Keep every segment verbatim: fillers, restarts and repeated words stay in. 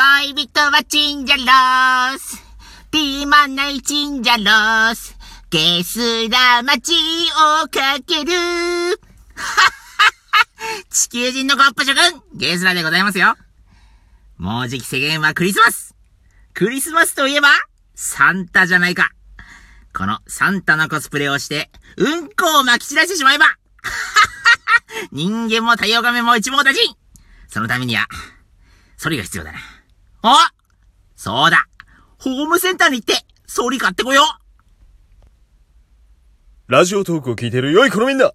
恋人はチンジャロース、ピーマンないチンジャロース、ゲスラマチをかける。はっ地球人のコップ諸君、ゲスラでございますよ。もうじき世間はクリスマス。クリスマスといえば、サンタじゃないか。このサンタのコスプレをして、うんこを撒き散らしてしまえば、人間も太陽仮面も一網打尽。そのためには、ソリが必要だな。あ、そうだ。ホームセンターに行って、ソリ買ってこよう。ラジオトークを聞いている良い子のみんな、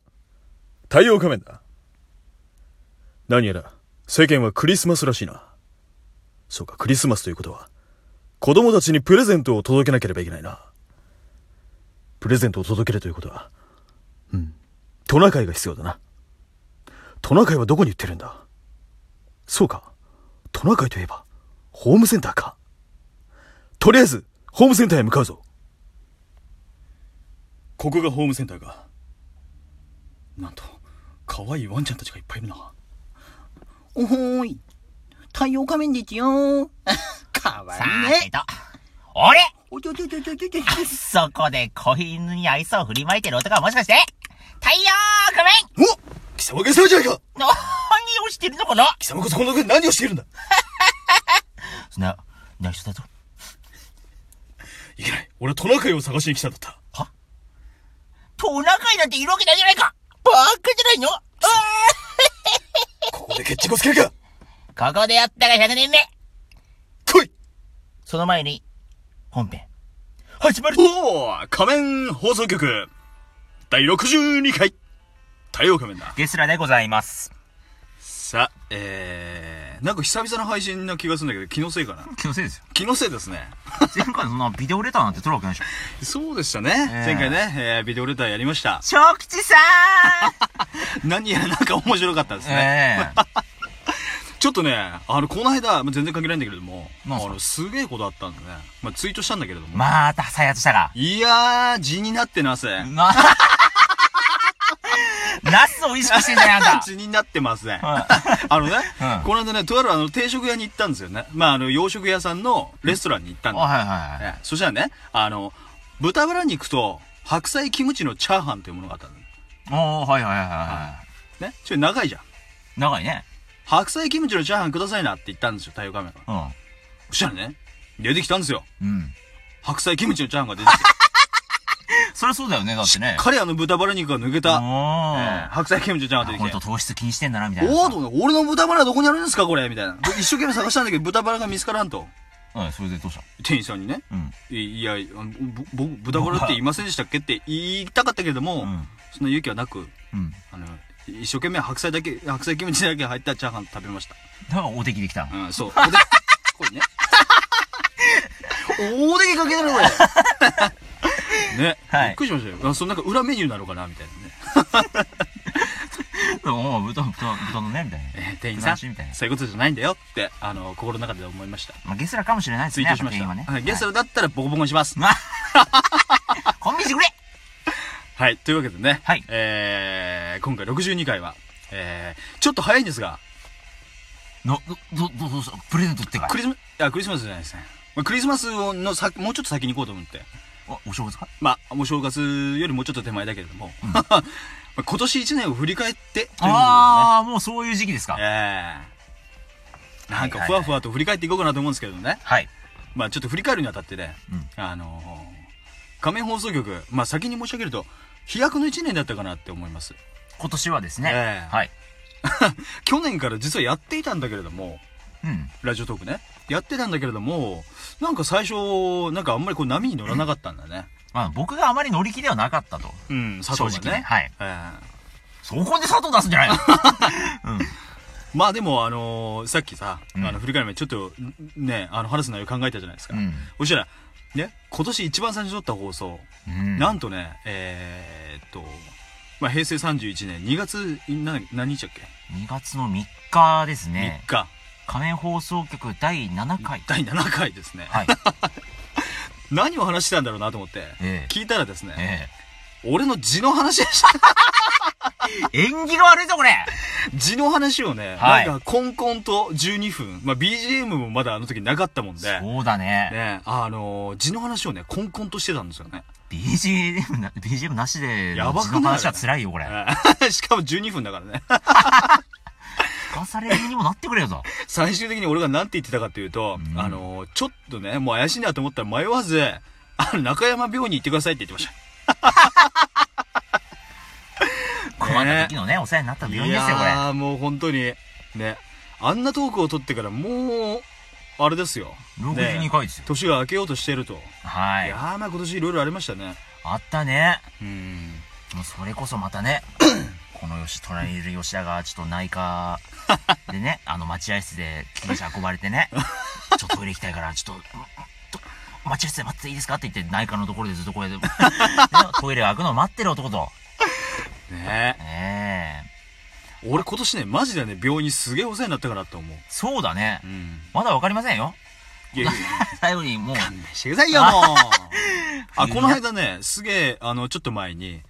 太陽仮面だ。何やら世間はクリスマスらしいな。そうか、クリスマスということは子供たちにプレゼントを届けなければいけないな。プレゼントを届けるということは、うん、トナカイが必要だな。トナカイはどこに売ってるんだ。そうか、トナカイといえばホームセンターか。とりあえずホームセンターへ向かうぞ。ここがホームセンターか。なんと可愛いワンちゃんたちがいっぱいいるな。おほーい、太陽仮面ですよー。かわいいね。さてと、あれ？おちょちょちょちょちょちょ。あそこで子犬に愛想を振りまいてる男はもしかして、太陽仮面！お！貴様がそうじゃないか！何をしてるのかな？貴様こそこの国何をしているんだ。そんな、内緒だぞ。いけない、俺はトナカイを探しに来たんだった。は？トナカイなんているわけないじゃないか！バカじゃないの？ああ！ここで決着をつけるか。ここでやったらひゃくねんめ。来い。その前に本編始まる。おー、仮面放送局だいろくじゅうにかい太陽仮面だ。ゲスラでございます。さあ、えー、なんか久々の配信な気がするんだけど気のせいかな。気のせいですよ。気のせいですね。前回そんなビデオレターなんて撮るわけないでしょ。そうでしたね、えー、前回ね、えー、ビデオレターやりました。小吉さーん何やらなんか面白かったですね、えー、ちょっとね、あのこの間、まあ、全然関係ないんだけれども、まあ、あのすげえことあったんでね、まあ、ツイートしたんだけれども、また再発したか。いやー、字になってなせん、まナスを意識してんじゃないんだ。血になってますね。あのね、うん、この間ね、とあるあの定食屋に行ったんですよね。まあ、あの、洋食屋さんのレストランに行ったんです、うん、はいはいはい。そしたらね、あの、豚バラ肉と白菜キムチのチャーハンというものがあったの。おー、はいはいはいはい。ね、ちょっと長いじゃん。長いね。白菜キムチのチャーハンくださいなって言ったんですよ、太陽カメラ。うん。そしたらね、出てきたんですよ。うん。白菜キムチのチャーハンが出てきて。そりゃそうだよね、だってね。しっかりあの豚バラ肉が抜けた、えー、白菜キムチちゃんが出てきて。ほんと糖質気にしてんだな、みたいな。おー、俺の豚バラはどこにあるんですか、これみたいな。一生懸命探したんだけど、豚バラが見つからんと。はい、それでどうした？店員さんにね、うん、いや、僕、豚バラって言いませんでしたっけって言いたかったけれども、うん、そんな勇気はなく、うん、あの、一生懸命白菜だけ、白菜キムチだけ入ったチャーハン食べました。だからおできできた。うん、そう。おでき、これね。おできかけたのこれ。ね、はい、びっくりしましたよ。そのなんか裏メニューなのかなみたいなね。でももう豚、豚、豚のねみたいな。えー、店員さん、そういうことじゃないんだよってあの心の中で思いました。まあ、ゲスラかもしれないですね。ツイートしました。ね、はい、ゲスラだったらボコボコにします。コンビしてくれ。はい、というわけでね。はい、えー、今回ろくじゅうにかいは、えー、ちょっと早いんですが。の、ど、ど、どうした？プレゼントってか。クリスマス、あ、クリスマスじゃないですね。クリスマスのさ、もうちょっと先に行こうと思って。お正月か？まあ、お正月よりもうちょっと手前だけれども、うん、今年一年を振り返って、ああ、もうそういう時期ですか。ええー。なんかふわふわと振り返っていこうかなと思うんですけどね。はい。まあ、ちょっと振り返るにあたってね、うん、あのー、仮面放送局、まあ先に申し上げると、飛躍の一年だったかなって思います。今年はですね。えー、はい。去年から実はやっていたんだけれども、うん、ラジオトークね。やってたんだけれども、なんか最初、なんかあんまりこう波に乗らなかったんだね。うん、まあ僕があまり乗り気ではなかったと。うん、佐藤がね。正直ね。はい。えー、そこで佐藤出すんじゃないの、うん、まあでも、あのー、さっきさ、うん、あの振り返る前ちょっとね、あの話す内容考えたじゃないですか。うん、そしたら、ね、今年一番最初に撮った放送、うん、なんとね、えー、っと、まあ、平成さんじゅういちねんにがつ、な、何日だっけ ?にがつのみっかですね。みっか。仮面放送局だいななかい。だいななかいですね。はい。何を話したんだろうなと思って、ええ、聞いたらですね、ええ、俺の字の話でした。演技が悪いぞこれ。字の話をね、はい、なんかコンコンとじゅうにふん、まあ、ビージーエム もまだあの時なかったもんで、そうだ ね, ねあの字の話をねコンコンとしてたんですよね。 ビージーエム な, ビージーエム なしで字の話は辛いよこれ。しかもじゅうにふんだからね。聞かされるにもなってくれよぞ。最終的に俺が何て言ってたかというと、うん、あのちょっとねもう怪しいなと思ったら迷わずあの中山病院に行ってくださいって言ってました。この時のね、お世話になった病院ですよ、これ。ああ、もう本当に。ね。あんなトークを取ってから、もう、あれですよ。ろくじゅうにかいですよ。年が明けようとしていると。はい。いやー、まあ今年いろいろありましたね。あったね。うん。もうそれこそまたね、この吉、隣にいる吉田が、ちょっと内科でね、あの待合室で、救急車運ばれてね、ちょっとトイレ行きたいから、ちょっと、待合室で待っていいですかって言って、内科のところでずっとこうやって、トイレが開くのを待ってる男と。ねえ。俺今年ね、マジでね、病院にすげえお世話になったかなと思う。そうだね。うん、まだわかりませんよ。いやいや最後にもう。勘弁してくださいよ、もう。あ、この間ね、すげえ、あの、ちょっと前に、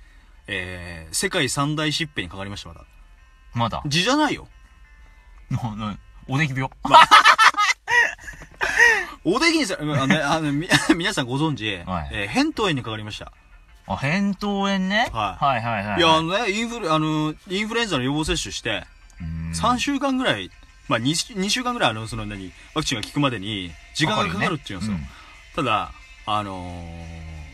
えー、世界三大疾病にかかりました、まだ。まだ。痔じゃないよ。な、な、おでき病。まあおできにさ、あの、ね、あのみ皆さんご存知、はい、えー、扁桃炎にかかりました。あ、扁桃炎ね。はい。はいはいはい。いや、あのね、インフル、あの、インフルエンザの予防接種して、さんしゅうかんぐらい、まあ2、2週間ぐらい、あの、その何、ワクチンが効くまでに、時間がかかるって言うんですよ。よね、うん、ただ、あのー、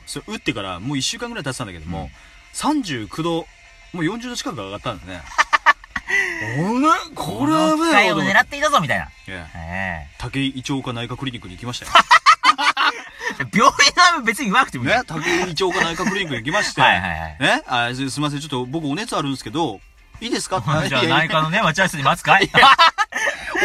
それ打ってからもういっしゅうかんぐらい経ってたんだけども、うん、さんじゅうきゅうど、もうよんじゅうど近く上がったんだね。おね、これは危ないよ。この機会を狙っていたぞ、みたいな。ええ。武井町科内科クリニックに行きましたよ。病院は別に言わなくてもいい。ね、竹井町科内科クリニックに行きまして、はいはいはい。ね、あ、すみません、ちょっと僕お熱あるんですけど、いいですかって。じゃあ内科のね、待合室に待つかい？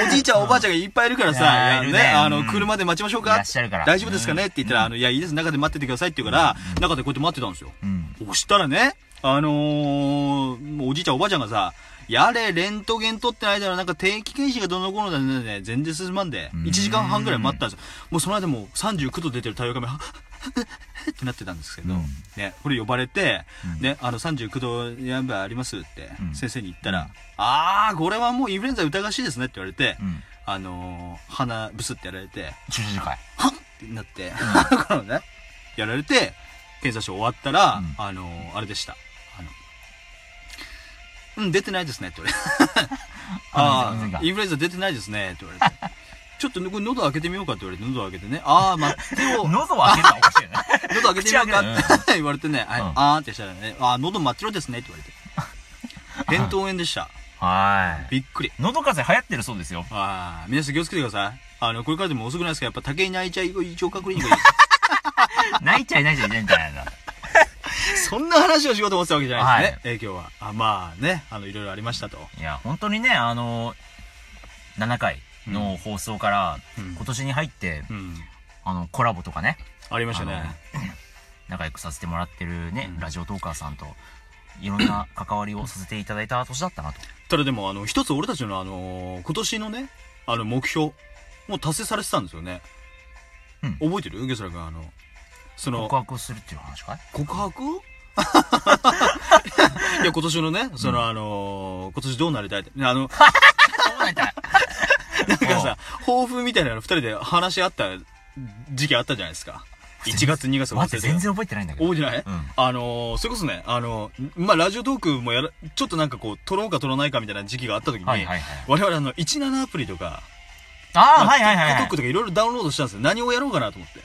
おじいちゃんおばあちゃんがいっぱいいるからさ、ね、あの、車で待ちましょうか？いらっしゃるから。大丈夫ですかねって言ったら、あの、いや、いいです、中で待っててくださいって言うから、中でこうやって待ってたんですよ。そしたらね、あの、おじいちゃんおばあちゃんがさ、やれ、レントゲン取ってないだろ、なんか定期検診がどの頃だね、全然進まんで、いちじかんはんぐらい待ったんですよ。もうその間もうさんじゅうきゅうど出てる太陽カメラ、はっ、はっ、ってなってたんですけど、ね、これ呼ばれて、ね、あのさんじゅうきゅうどやんばいありますって、先生に言ったら、あー、これはもうインフルエンザ疑わしいですねって言われて、あの、鼻ブスってやられて、じゅうにかい、はっってなって、このね、やられて、検査書終わったら、あの、あれでした。うん、出てないですね、って言われて。ああ、インフルエンザ出てないですね、って言われて。ちょっと、これ喉開けてみようかって言われて、喉開けてね。ああ、待ってよ。喉開けたらおかしいよね。喉開けてみようかって言われてね、あーってしたらね、ああ、喉真っ白ですね、って言われて。扁桃炎でした。はい。びっくり。喉風邪流行ってるそうですよ。はい。皆さん気をつけてください。あの、これからでも遅くないですか、やっぱ竹井泣いちゃい、胃腸確認がいい。泣いちゃい泣いちゃいないんじゃないかな。そんな話をしようと思ってたわけじゃないですね。はい、え今日はあまあね、あのいろいろありましたと。いや本当にね、あのななかいの放送から、うん、今年に入って、うん、あのコラボとかねありましたね。仲良くさせてもらってるね、うん、ラジオトーカーさんといろんな関わりをさせていただいた年だったなと。ただでもあの一つ俺たちのあの今年のねあの目標もう達成されてたんですよね。うん、覚えてる？ゲスラ君あの。その告白するっていう話かい？告白？いや今年のね、そのあの今年どうなりたいってあのどうなりたい？なんかさ抱負みたいなの二人で話し合った時期あったじゃないですか。いちがつにがつ。待って全然覚えてないんだけど。覚えてない？あのそれこそねあのまあラジオトークもやらちょっとなんかこう撮ろうか撮らないかみたいな時期があった時に我々あのじゅうななアプリとかああはいはいはい。TikTokとかいろいろダウンロードしたんですよ。何をやろうかなと思って。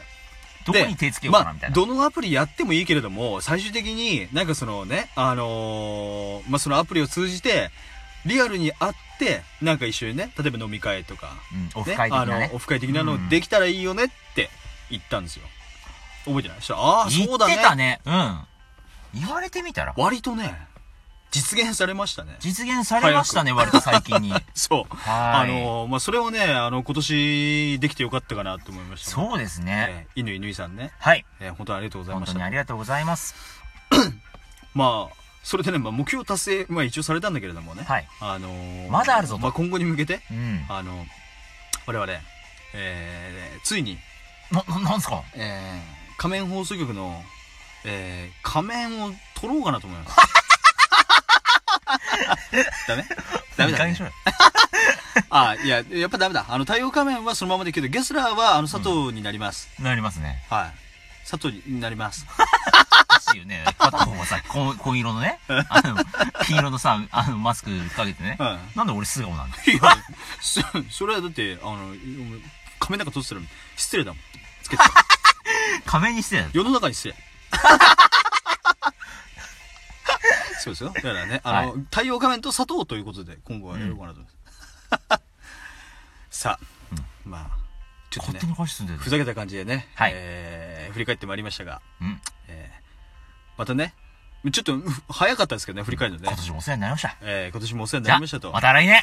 どこに手つけようかなみたいな。どのアプリやってもいいけれども、最終的になんかそのね、あのー、まあ、そのアプリを通じて、リアルに会って、なんか一緒にね、例えば飲み会とか、うん、オフ会的なね、あの、オフ会的なのできたらいいよねって言ったんですよ。覚えてない？ああ、そうだね。言ってたね。うん。言われてみたら。割とね、実現されましたね。実現されましたね、割と最近に。そう。あの、まあ、それはね、あの、今年できてよかったかなと思いました。そうですね。えー、犬犬さんね。はい。えー、本当にありがとうございました。本当にありがとうございます。まあ、それでね、まあ、目標達成、まあ、一応されたんだけれどもね。はい。あのー、まだあるぞと。まあ、今後に向けて、うん、あの、我々、えー、ついに、な、なんですか？えー、仮面放送局の、えー、仮面を取ろうかなと思います。ダメダメだね。あ、いや、やっぱダメだ。あの、太陽仮面はそのままでいいけど、ゲスラーは、あの、佐藤になります。なりますね。はい。佐藤になります。しいよね。片方はさ、紺色のね、あの、金色のさ、あの、マスクかけてね。なんで俺素顔なんだ。いや、それはだって、あの、仮面なんか取ってたら失礼だもん。つけてた。仮面に失礼だよ。世の中に失礼。そうですよ。だからね、あの、はい、太陽仮面と砂糖ということで、今後はやろうかなと思います。さあ、うん、まあ、ちょっとね、ふざけた感じでね、はい、えー、振り返ってまいりましたが、うん、えー、またね、ちょっと早かったですけどね、振り返るのね。今年もお世話になりました。えー、今年もお世話になりましたと。また来年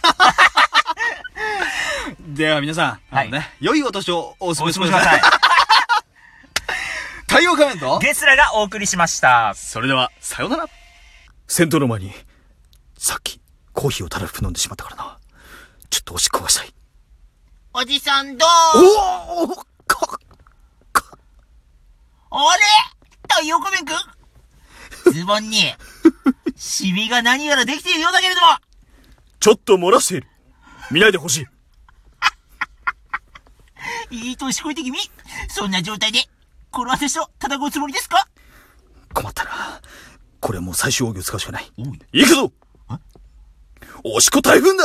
では皆さん、あのね、はい、良いお年をお過ごしください。太陽仮面とゲスラがお送りしました。それでは、さようなら。戦闘の前に、さっき、コーヒーをたらふく飲んでしまったからな。ちょっとおしっこがしたい。おじさんどうおおか、か。あれ太陽仮面くんズボンに、シミが何やらできているようだけれどもちょっと漏らしている。見ないでほしい。いい年こいて君、そんな状態で、この私と戦うつもりですか？困ったな。これはもう最終奥義を使うしかない。行くぞ！おしっこ大噴だ！ちょっ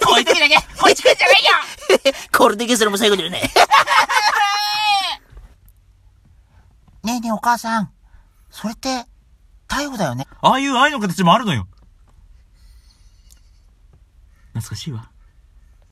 と！こういう時だけ、こっち来るんじゃないよ！これでゲスラも最後だよね。ねえねえお母さん、それって、逮捕だよね。ああいう愛の形もあるのよ。懐かしいわ。